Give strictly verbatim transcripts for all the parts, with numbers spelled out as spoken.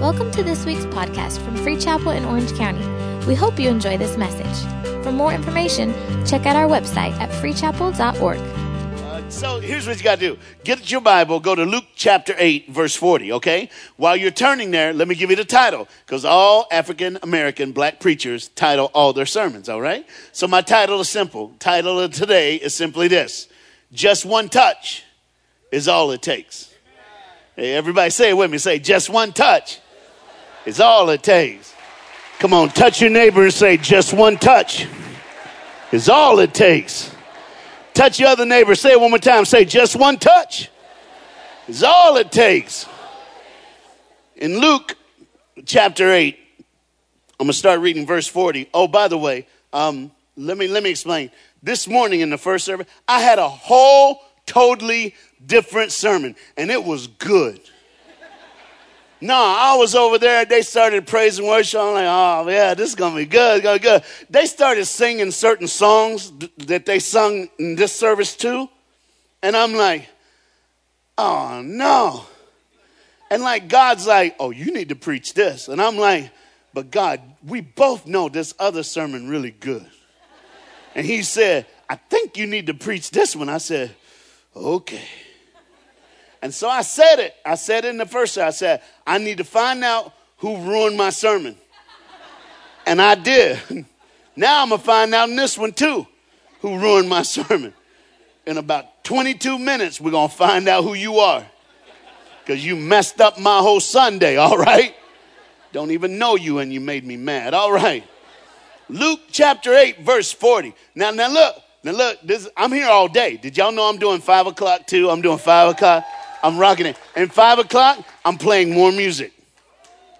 Welcome to this week's podcast from Free Chapel in Orange County. We hope you enjoy this message. For more information, check out our website at free chapel dot org. Uh, so here's what you got to do. Get your Bible, go to Luke chapter eight, verse forty, okay? While you're turning there, let me give you the title, because all African-American black preachers title all their sermons, all right? So my title is simple. Title of today is simply this: Just One Touch is All It Takes. Hey, everybody say it with me. Say, just one touch is all it takes. Come on, touch your neighbor and say, just one touch is all it takes. Touch your other neighbor. Say it one more time. Say, just one touch is all it takes. In Luke chapter eight, I'm going to start reading verse forty. Oh, by the way, um, let me let me explain. This morning in the first service, I had a whole totally different sermon, and it was good. No, I was over there. They started praise and worship. I'm like, oh, yeah, this is going to be good, going to be good. They started singing certain songs th- that they sung in this service too, and I'm like, oh, no. And, like, God's like, oh, you need to preach this. And I'm like, but God, we both know this other sermon really good. And he said, I think you need to preach this one. I said, okay. And so I said it. I said it in the first service. I said, I need to find out who ruined my sermon. And I did. Now I'm going to find out in this one too who ruined my sermon. In about twenty-two minutes, we're going to find out who you are. Because you messed up my whole Sunday, all right? Don't even know you and you made me mad, all right? Luke chapter eight, verse forty. Now, now look. Now look, this, I'm here all day. Did y'all know I'm doing five o'clock too? I'm doing five o'clock. I'm rocking it. And five o'clock, I'm playing more music.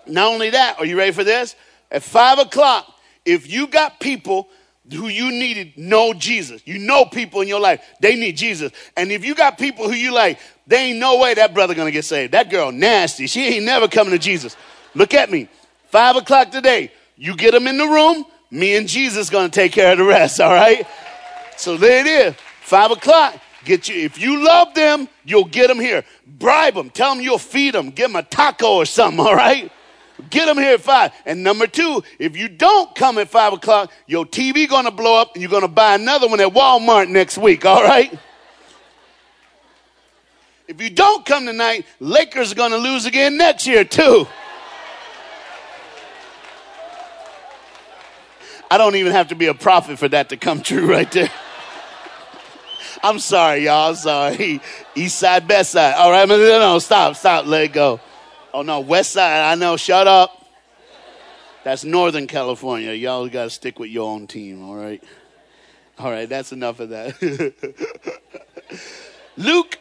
Not only that, are you ready for this? At five o'clock, if you got people who you needed know Jesus, you know people in your life, they need Jesus. And if you got people who you like, there ain't no way that brother going to get saved. That girl nasty. She ain't never coming to Jesus. Look at me. five o'clock today, you get them in the room, me and Jesus going to take care of the rest, all right? So there it is. Five o'clock. Get you. If you love them, you'll get them here. Bribe them. Tell them you'll feed them. Give them a taco or something, all right? Get them here at five. And number two, if you don't come at five o'clock, your T V going to blow up and you're going to buy another one at Walmart next week, all right? If you don't come tonight, Lakers are going to lose again next year too. I don't even have to be a prophet for that to come true right there. I'm sorry, y'all. I'm sorry. East side, best side. All right, no, no, no, stop, stop, let it go. Oh, no, west side, I know, shut up. That's Northern California. Y'all got to stick with your own team, all right? All right, that's enough of that. Luke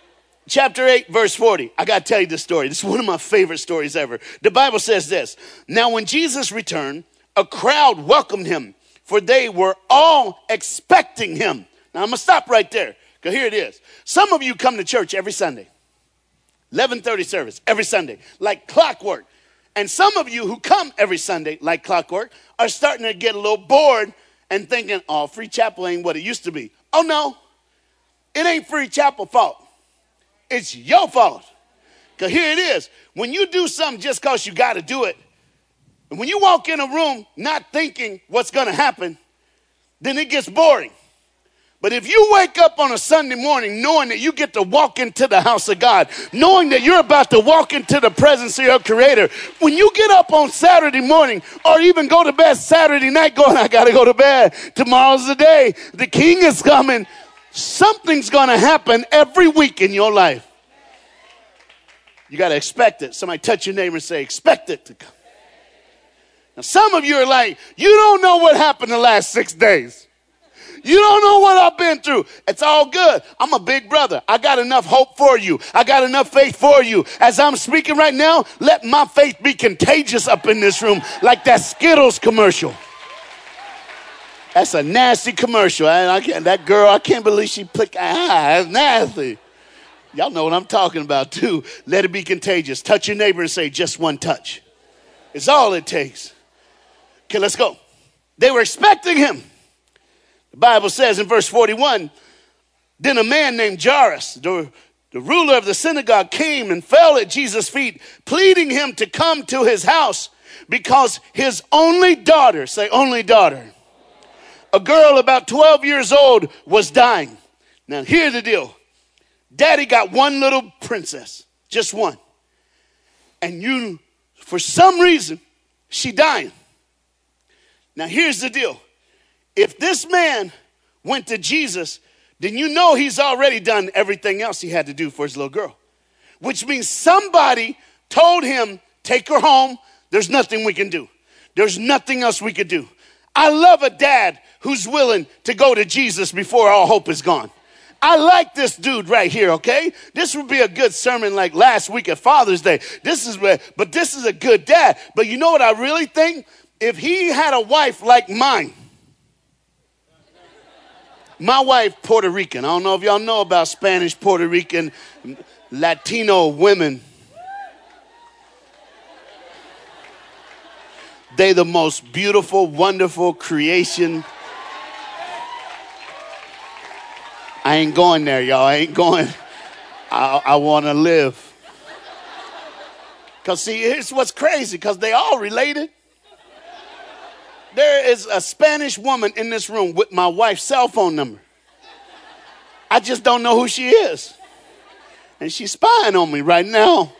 chapter eight, verse forty. I got to tell you this story. This is one of my favorite stories ever. The Bible says this: Now when Jesus returned, a crowd welcomed him, for they were all expecting him. Now, I'm going to stop right there, because here it is. Some of you come to church every Sunday, eleven thirty service every Sunday, like clockwork. And some of you who come every Sunday like clockwork are starting to get a little bored and thinking, oh, Free Chapel ain't what it used to be. Oh, no, it ain't Free Chapel fault. It's your fault, because here it is. When you do something just because you got to do it, and when you walk in a room not thinking what's going to happen, then it gets boring. But if you wake up on a Sunday morning knowing that you get to walk into the house of God, knowing that you're about to walk into the presence of your Creator, when you get up on Saturday morning or even go to bed Saturday night going, I got to go to bed, tomorrow's the day, the King is coming, something's going to happen every week in your life. You got to expect it. Somebody touch your neighbor and say, expect it to come. Some of you are like, you don't know what happened the last six days. You don't know what I've been through. It's all good. I'm a big brother. I got enough hope for you. I got enough faith for you. As I'm speaking right now, let my faith be contagious up in this room like that Skittles commercial. That's a nasty commercial. I, I can't, that girl, I can't believe she picked, ah, that's nasty. Y'all know what I'm talking about too. Let it be contagious. Touch your neighbor and say, just one touch. It's all it takes. Okay, let's go. They were expecting him. The Bible says in verse forty-one, then a man named Jairus, the The ruler of the synagogue came and fell at Jesus' feet, pleading him to come to his house because his only daughter, say only daughter, a girl about twelve years old was dying. Now here's the deal. Daddy got one little princess, just one. And you, for some reason, she dying. Now here's the deal. If this man went to Jesus, then you know he's already done everything else he had to do for his little girl. Which means somebody told him, take her home. There's nothing we can do. There's nothing else we could do. I love a dad who's willing to go to Jesus before all hope is gone. I like this dude right here, okay? This would be a good sermon like last week at Father's Day. This is where, but this is a good dad. But you know what I really think? If he had a wife like mine, my wife, Puerto Rican. I don't know if y'all know about Spanish, Puerto Rican, Latino women. They the most beautiful, wonderful creation. I ain't going there, y'all. I ain't going. I, I want to live. Because see, here's what's crazy, because they all related. There is a Spanish woman in this room with my wife's cell phone number. I just don't know who she is. And she's spying on me right now.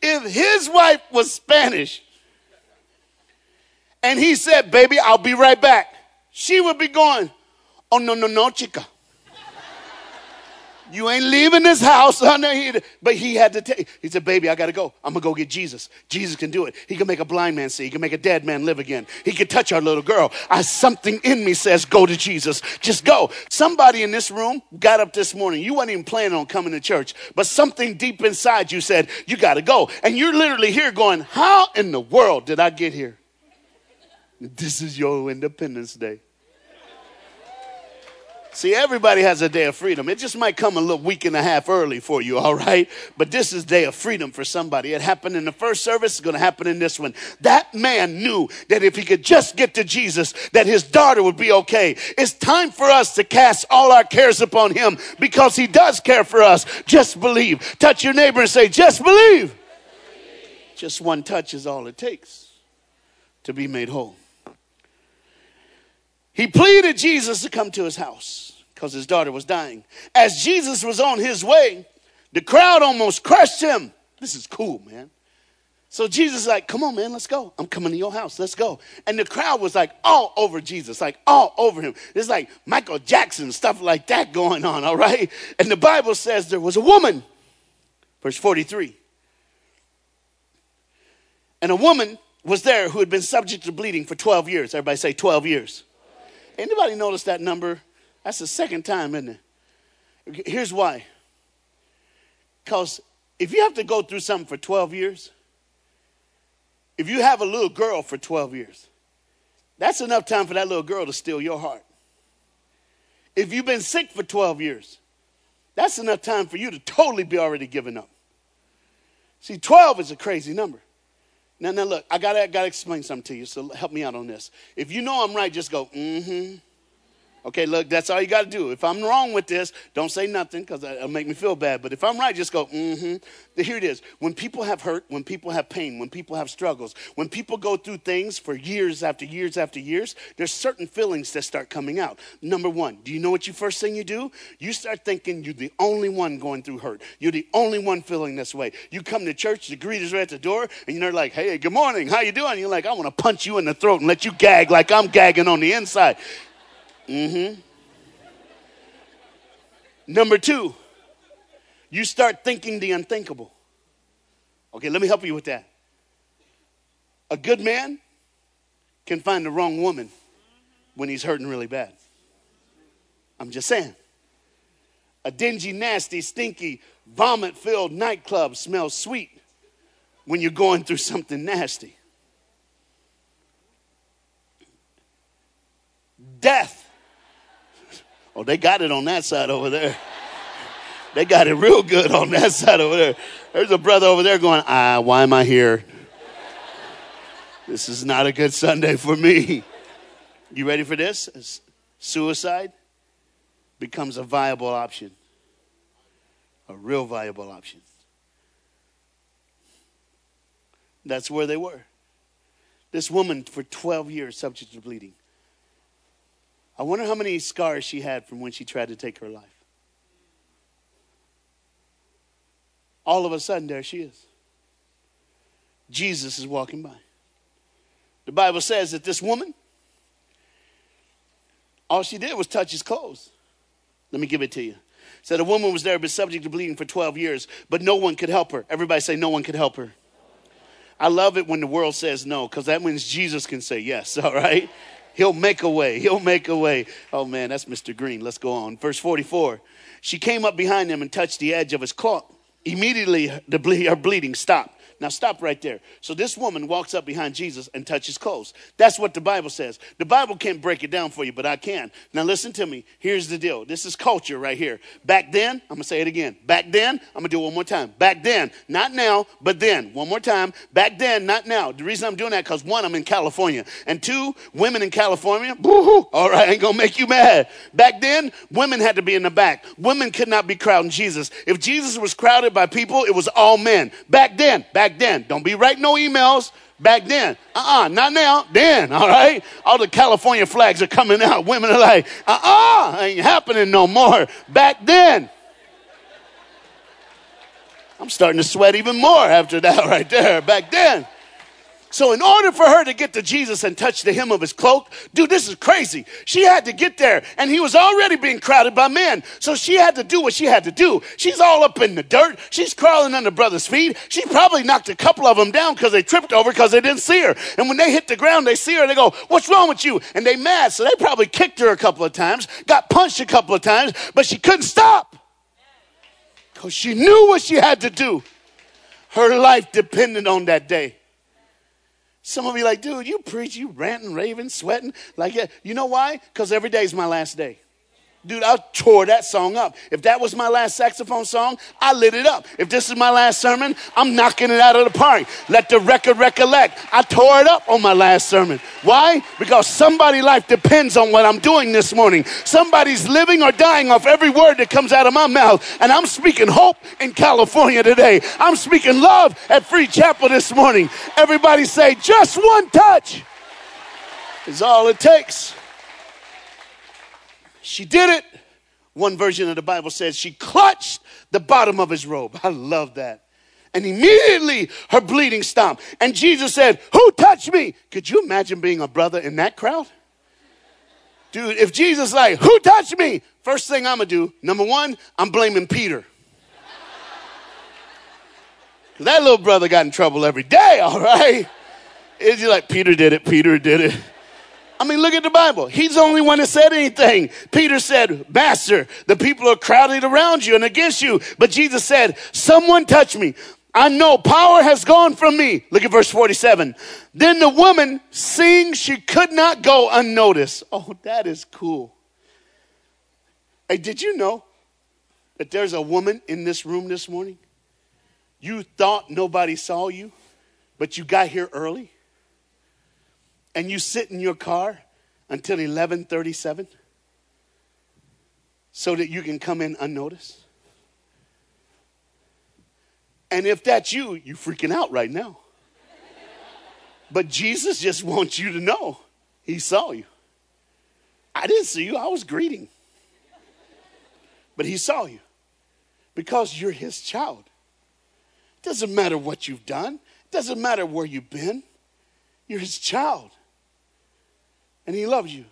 If his wife was Spanish and he said, baby, I'll be right back, she would be going, oh, no, no, no, chica. You ain't leaving this house. But he had to take, he said, baby, I got to go. I'm going to go get Jesus. Jesus can do it. He can make a blind man see. He can make a dead man live again. He can touch our little girl. I, something in me says, go to Jesus. Just go. Somebody in this room got up this morning. You weren't even planning on coming to church, but something deep inside you said, you got to go. And you're literally here going, how in the world did I get here? This is your Independence Day. See, everybody has a day of freedom. It just might come a little week and a half early for you, all right? But this is day of freedom for somebody. It happened in the first service. It's going to happen in this one. That man knew that if he could just get to Jesus, that his daughter would be okay. It's time for us to cast all our cares upon him because he does care for us. Just believe. Touch your neighbor and say, just believe. Just believe. Just one touch is all it takes to be made whole. He pleaded Jesus to come to his house because his daughter was dying. As Jesus was on his way, the crowd almost crushed him. This is cool, man. So Jesus is like, come on, man, let's go. I'm coming to your house. Let's go. And the crowd was like all over Jesus, like all over him. It's like Michael Jackson, stuff like that going on, all right? And the Bible says there was a woman, verse forty-three. And a woman was there who had been subject to bleeding for twelve years. Everybody say twelve years. Anybody notice that number? That's the second time, isn't it? Here's why. Because if you have to go through something for twelve years, if you have a little girl for twelve years, that's enough time for that little girl to steal your heart. If you've been sick for twelve years, that's enough time for you to totally be already given up. See, twelve is a crazy number. Now, now, look, I gotta, I gotta explain something to you, so help me out on this. If you know I'm right, just go, mm-hmm. Okay, look, that's all you gotta do. If I'm wrong with this, don't say nothing, because it'll make me feel bad. But if I'm right, just go, mm-hmm. Here it is. When people have hurt, when people have pain, when people have struggles, when people go through things for years after years after years, there's certain feelings that start coming out. Number one, do you know what you first thing you do? You start thinking you're the only one going through hurt. You're the only one feeling this way. You come to church, the greeters are at the door, and they're like, hey, good morning, how you doing? You're like, I want to punch you in the throat and let you gag like I'm gagging on the inside. Mm-hmm. Number two, you start thinking the unthinkable. Okay, let me help you with that. A good man can find the wrong woman when he's hurting really bad. I'm just saying. A dingy, nasty, stinky, vomit-filled nightclub smells sweet when you're going through something nasty. Death. Oh, they got it on that side over there. They got it real good on that side over there. There's a brother over there going, ah, why am I here? This is not a good Sunday for me. You ready for this? suicide becomes a viable option, a real viable option. That's where they were. This woman for twelve years subject to bleeding. I wonder how many scars she had from when she tried to take her life. All of a sudden, there she is. Jesus is walking by. The Bible says that this woman, all she did was touch his clothes. Let me give it to you. It said a woman was there, but subject to bleeding for twelve years, but no one could help her. Everybody say, no one could help her. I love it when the world says no, because that means Jesus can say yes, all right? He'll make a way. He'll make a way. Oh, man, that's Mister Green. Let's go on. Verse forty-four. She came up behind him and touched the edge of his cloth. Immediately, the ble- her bleeding stopped. Now, stop right there. So this woman walks up behind Jesus and touches clothes. That's what the Bible says. The Bible can't break it down for you, but I can. Now, listen to me. Here's the deal. This is culture right here. Back then, I'm going to say it again. Back then, I'm going to do it one more time. Back then, not now, but then. One more time. Back then, not now. The reason I'm doing that because, one, I'm in California. And two, women in California, boo-hoo, all right, I ain't going to make you mad. Back then, women had to be in the back. Women could not be crowding Jesus. If Jesus was crowded by people, it was all men. Back then, back Back then, don't be writing no emails. Back then, uh-uh, not now, then, all right? All the California flags are coming out. Women are like, uh-uh, ain't happening no more. Back then. I'm starting to sweat even more after that right there. Back then. So in order for her to get to Jesus and touch the hem of his cloak, dude, this is crazy. She had to get there, and he was already being crowded by men. So she had to do what she had to do. She's all up in the dirt. She's crawling under brothers' feet. She probably knocked a couple of them down because they tripped over because they didn't see her. And when they hit the ground, they see her. They go, what's wrong with you? And they mad, so they probably kicked her a couple of times, got punched a couple of times, but she couldn't stop because she knew what she had to do. Her life depended on that day. Some of you like, dude, you preach, you ranting, raving, sweating. Like, yeah. You know why? Because every day is my last day. Dude, I tore that song up. If that was my last saxophone song, I lit it up. If this is my last sermon, I'm knocking it out of the park. Let the record recollect. I tore it up on my last sermon. Why? Because somebody's life depends on what I'm doing this morning. Somebody's living or dying off every word that comes out of my mouth. And I'm speaking hope in California today. I'm speaking love at Free Chapel this morning. Everybody say, just one touch is all it takes. She did it. One version of the Bible says she clutched the bottom of his robe. I love that. And immediately her bleeding stopped. And Jesus said, who touched me? Could you imagine being a brother in that crowd? Dude, if Jesus like, who touched me? First thing I'm going to do, number one, I'm blaming Peter. That little brother got in trouble every day, all right? It's just like, Peter did it, Peter did it. I mean, look at the Bible. He's the only one that said anything. Peter said, Master, the people are crowded around you and against you. But Jesus said, someone touch me. I know power has gone from me. Look at verse forty-seven. Then the woman, seeing she could not go unnoticed. Oh, that is cool. Hey, did you know that there's a woman in this room this morning? You thought nobody saw you, but you got here early? And you sit in your car until eleven thirty-seven so that you can come in unnoticed. And if that's you, you're freaking out right now. But Jesus just wants you to know he saw you. I didn't see you. I was greeting. But he saw you because you're his child. Doesn't matter what you've done. Doesn't matter where you've been. You're his child. And he loves you.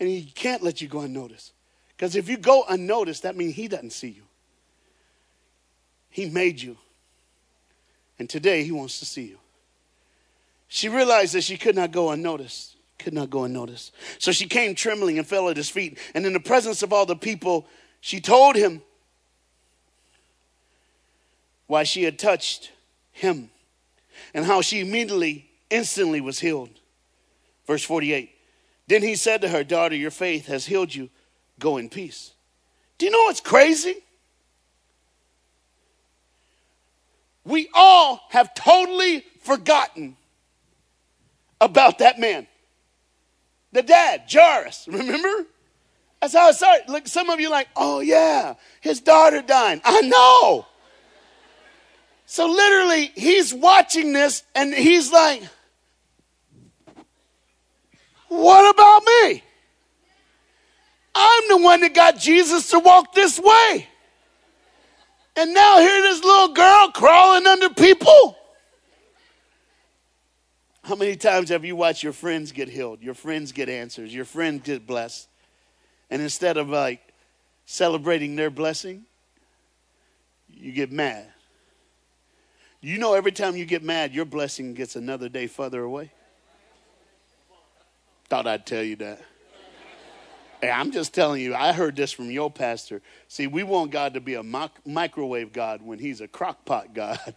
And he can't let you go unnoticed. Because if you go unnoticed, that means he doesn't see you. He made you. And today he wants to see you. She realized that she could not go unnoticed. Could not go unnoticed. So she came trembling and fell at his feet. And in the presence of all the people, she told him why she had touched him and how she immediately, instantly was healed. Verse forty-eight, then he said to her, daughter, your faith has healed you. Go in peace. Do you know what's crazy? We all have totally forgotten about that man. The dad, Jairus, remember? That's how it started. Look, some of you are like, oh yeah, his daughter died. I know. So literally, he's watching this and he's like, what about me? I'm the one that got Jesus to walk this way. And now here this little girl crawling under people. How many times have you watched your friends get healed? Your friends get answers. Your friends get blessed. And instead of like celebrating their blessing, you get mad. You know, every time you get mad, your blessing gets another day further away. Thought I'd tell you that. Hey, I'm just telling you, I heard this from your pastor. See, we want God to be a mic- microwave God when he's a crock pot God.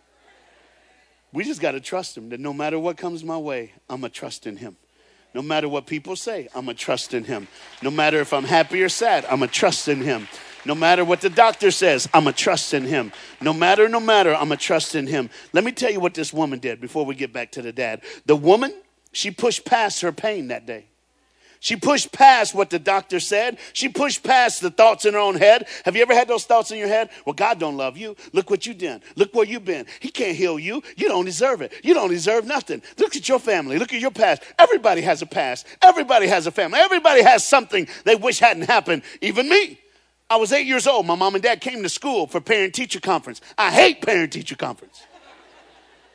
We just got to trust him that no matter what comes my way, I'm going to trust in him. No matter what people say, I'm going to trust in him. No matter if I'm happy or sad, I'm going to trust in him. No matter what the doctor says, I'm going to trust in him. No matter, no matter, I'm going to trust in him. Let me tell you what this woman did before we get back to the dad. The woman, she pushed past her pain that day. She pushed past what the doctor said. She pushed past the thoughts in her own head. Have you ever had those thoughts in your head? Well, God don't love you. Look what you did. Look where you've been. He can't heal you. You don't deserve it. You don't deserve nothing. Look at your family. Look at your past. Everybody has a past. Everybody has a family. Everybody has something they wish hadn't happened. Even me. I was eight years old. My mom and dad came to school for parent-teacher conference. I hate parent-teacher conference.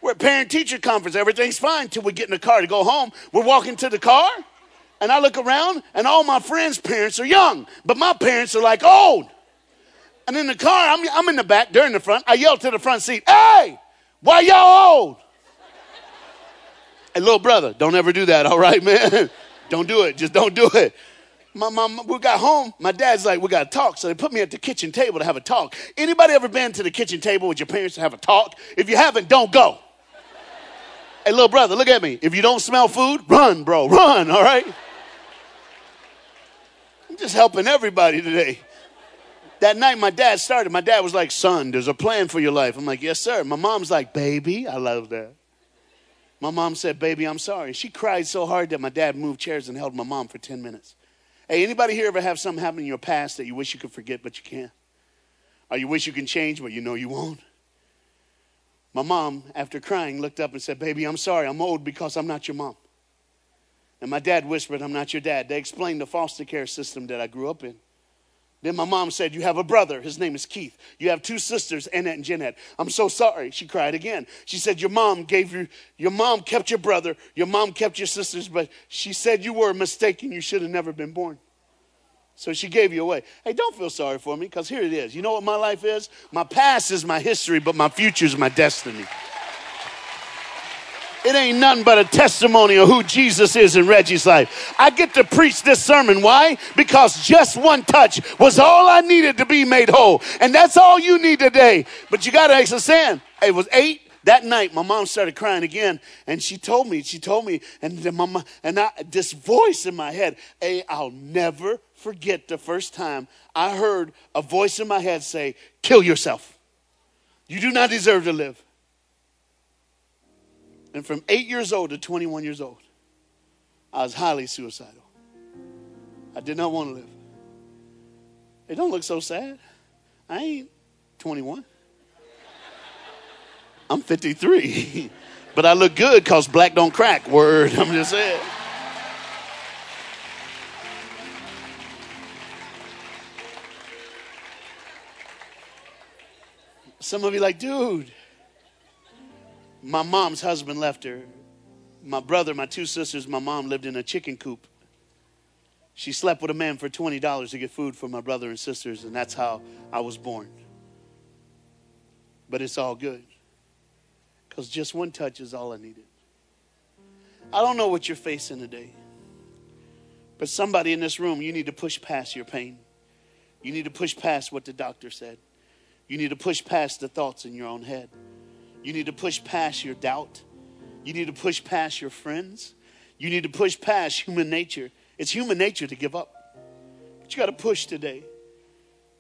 We're at parent-teacher conference. Everything's fine till we get in the car to go home. We're walking to the car. And I look around, and all my friends' parents are young, but my parents are like old. And in the car, I'm, I'm in the back, they're in the front. I yell to the front seat, hey, why y'all old? Hey, little brother, don't ever do that, all right, man? Don't do it, just don't do it. My mom, we got home, my dad's like, we got to talk. So they put me at the kitchen table to have a talk. Anybody ever been to the kitchen table with your parents to have a talk? If you haven't, don't go. Hey, little brother, look at me. If you don't smell food, run, bro, run, all right? I'm just helping everybody today. That night, my dad started. My dad was like, son, there's a plan for your life. I'm like, yes, sir. My mom's like, baby, I love that. My mom said, baby, I'm sorry. She cried so hard that my dad moved chairs and held my mom for ten minutes. Hey, anybody here ever have something happen in your past that you wish you could forget, but you can't? Or you wish you can change, but you know you won't? My mom, after crying, looked up and said, baby, I'm sorry. I'm old because I'm not your mom. And my dad whispered, I'm not your dad. They explained the foster care system that I grew up in. Then my mom said, you have a brother. His name is Keith. You have two sisters, Annette and Jeanette. I'm so sorry. She cried again. She said, your mom gave you, your mom kept your brother. Your mom kept your sisters, but she said you were mistaken. You should have never been born. So she gave you away. Hey, don't feel sorry for me, because here it is. You know what my life is? My past is my history, but my future is my destiny. It ain't nothing but a testimony of who Jesus is in Reggie's life. I get to preach this sermon. Why? Because just one touch was all I needed to be made whole. And that's all you need today. But you got to understand, it was eight. That night, my mom started crying again, and she told me, she told me, and the mama, and I, this voice in my head, hey, I'll never forget the first time I heard a voice in my head say, kill yourself. You do not deserve to live. And from eight years old to twenty-one years old, I was highly suicidal. I did not want to live. It don't look so sad. I ain't twenty-one. I'm fifty-three, but I look good because black don't crack. Word, I'm just saying. Some of you like, dude, my mom's husband left her. My brother, my two sisters, my mom lived in a chicken coop. She slept with a man for twenty dollars to get food for my brother and sisters, and that's how I was born. But it's all good. Because just one touch is all I needed. I don't know what you're facing today. But somebody in this room, you need to push past your pain. You need to push past what the doctor said. You need to push past the thoughts in your own head. You need to push past your doubt. You need to push past your friends. You need to push past human nature. It's human nature to give up. But you got to push today.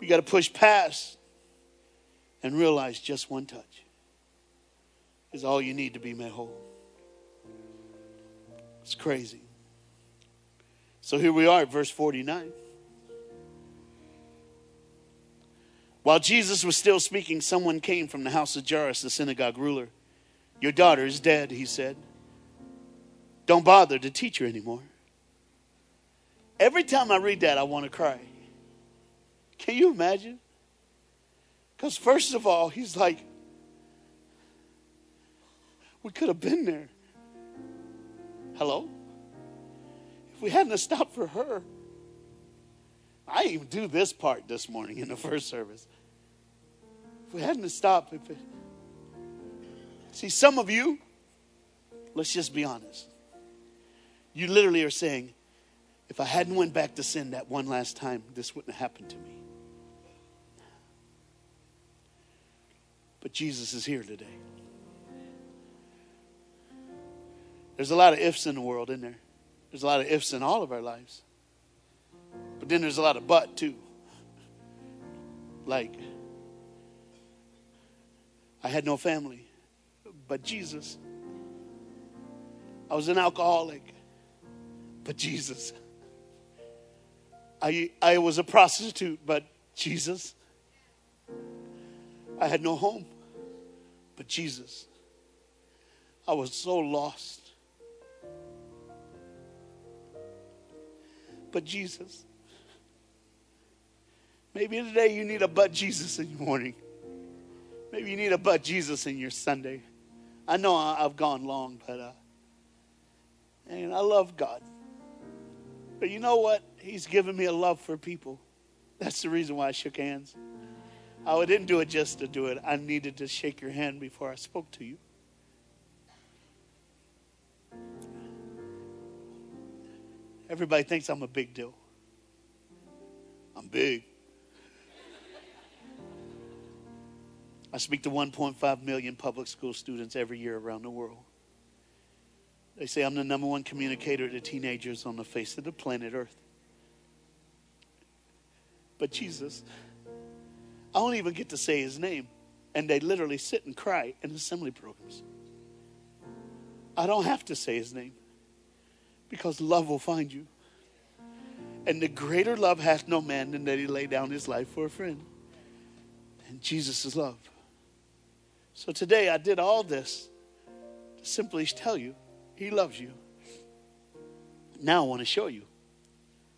You got to push past and realize just one touch is all you need to be made whole. It's crazy. So here we are at verse forty-nine. While Jesus was still speaking, someone came from the house of Jairus, the synagogue ruler. Your daughter is dead, he said. Don't bother to teach her anymore. Every time I read that, I want to cry. Can you imagine? Because first of all, he's like, we could have been there. Hello? If we hadn't have stopped for her. I didn't even do this part this morning in the first service. If we hadn't have stopped. If it... See, some of you, let's just be honest. You literally are saying, if I hadn't went back to sin that one last time, this wouldn't have happened to me. But Jesus is here today. There's a lot of ifs in the world, isn't there? There's a lot of ifs in all of our lives. But then there's a lot of but, too. Like, I had no family, but Jesus. I was an alcoholic, but Jesus. I, I was a prostitute, but Jesus. I had no home, but Jesus. I was so lost, but Jesus. Maybe today you need a but Jesus in your morning. Maybe you need a but Jesus in your Sunday. I know I've gone long, but uh, and I love God. But you know what? He's given me a love for people. That's the reason why I shook hands. I didn't do it just to do it. I needed to shake your hand before I spoke to you. Everybody thinks I'm a big deal. I'm big. I speak to one point five million public school students every year around the world. They say I'm the number one communicator to teenagers on the face of the planet Earth. But Jesus, I don't even get to say his name. And they literally sit and cry in assembly programs. I don't have to say his name. Because love will find you. And the greater love hath no man than that he lay down his life for a friend. And Jesus is love. So today I did all this to simply tell you he loves you. Now I want to show you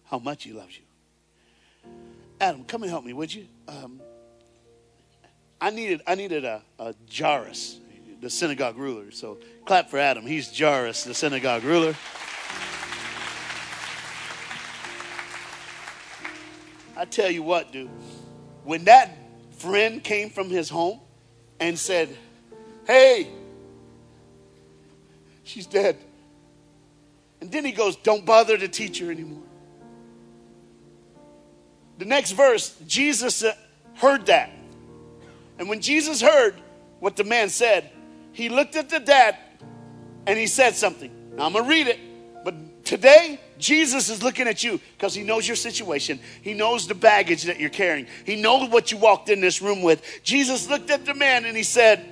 how much he loves you. Adam, come and help me, would you? Um, I needed I needed a, a Jairus, the synagogue ruler. So clap for Adam. He's Jairus, the synagogue ruler. I tell you what, dude. When that friend came from his home and said, hey, she's dead. And then he goes, don't bother to teach her anymore. The next verse, Jesus heard that. And when Jesus heard what the man said, he looked at the dad and he said something. Now I'm going to read it. But today, Jesus is looking at you because he knows your situation. He knows the baggage that you're carrying. He knows what you walked in this room with. Jesus looked at the man and he said,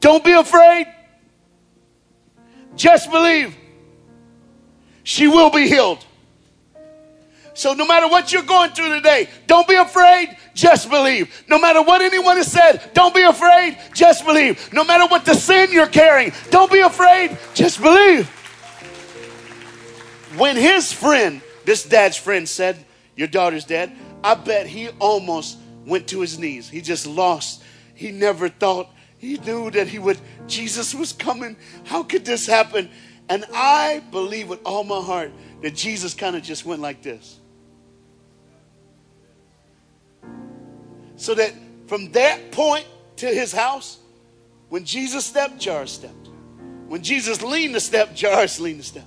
don't be afraid. Just believe. She will be healed. So no matter what you're going through today, don't be afraid. Just believe. No matter what anyone has said, don't be afraid. Just believe. No matter what the sin you're carrying, don't be afraid. Just believe. When his friend, this dad's friend said, your daughter's dead, I bet he almost went to his knees. He just lost. He never thought. He knew that he would. Jesus was coming. How could this happen? And I believe with all my heart that Jesus kind of just went like this. So that from that point to his house, when Jesus stepped, Jairus stepped. When Jesus leaned a step, Jairus leaned a step.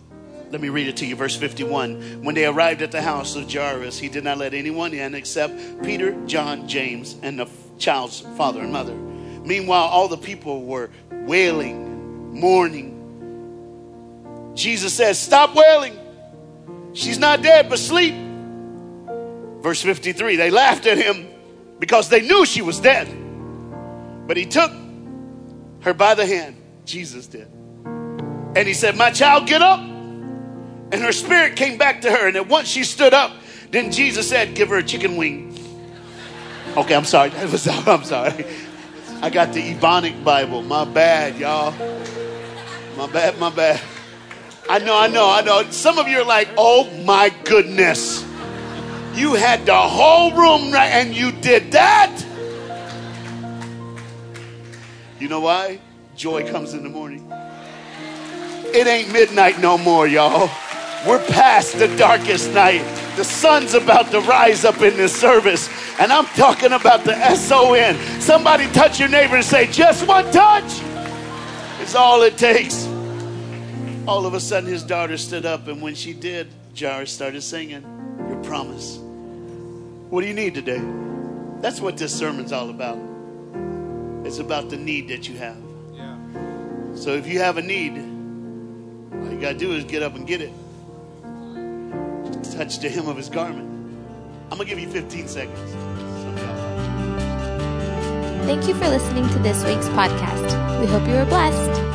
Let me read it to you, verse fifty-one. When they arrived at the house of Jairus, he did not let anyone in except Peter, John, James, and the child's father and mother. Meanwhile, all the people were wailing, mourning. Jesus says, stop wailing. She's not dead, but sleep. Verse fifty-three, they laughed at him because they knew she was dead. But he took her by the hand, Jesus did. And he said, my child, get up. And her spirit came back to her. And at once she stood up. Then Jesus said, give her a chicken wing. Okay, I'm sorry. I'm sorry. I got the Ebonic Bible. My bad, y'all. My bad, my bad. I know, I know, I know. Some of you are like, oh my goodness. You had the whole room right and you did that? You know why? Joy comes in the morning. It ain't midnight no more, y'all. We're past the darkest night. The sun's about to rise up in this service. And I'm talking about the S O N. Somebody touch your neighbor and say, just one touch. It's all it takes. All of a sudden, his daughter stood up. And when she did, Jairus started singing, your promise. What do you need today? That's what this sermon's all about. It's about the need that you have. Yeah. So if you have a need, all you got to do is get up and get it. Touch the hem of his garment. I'm going to give you fifteen seconds. Thank you for listening to this week's podcast. We hope you were blessed.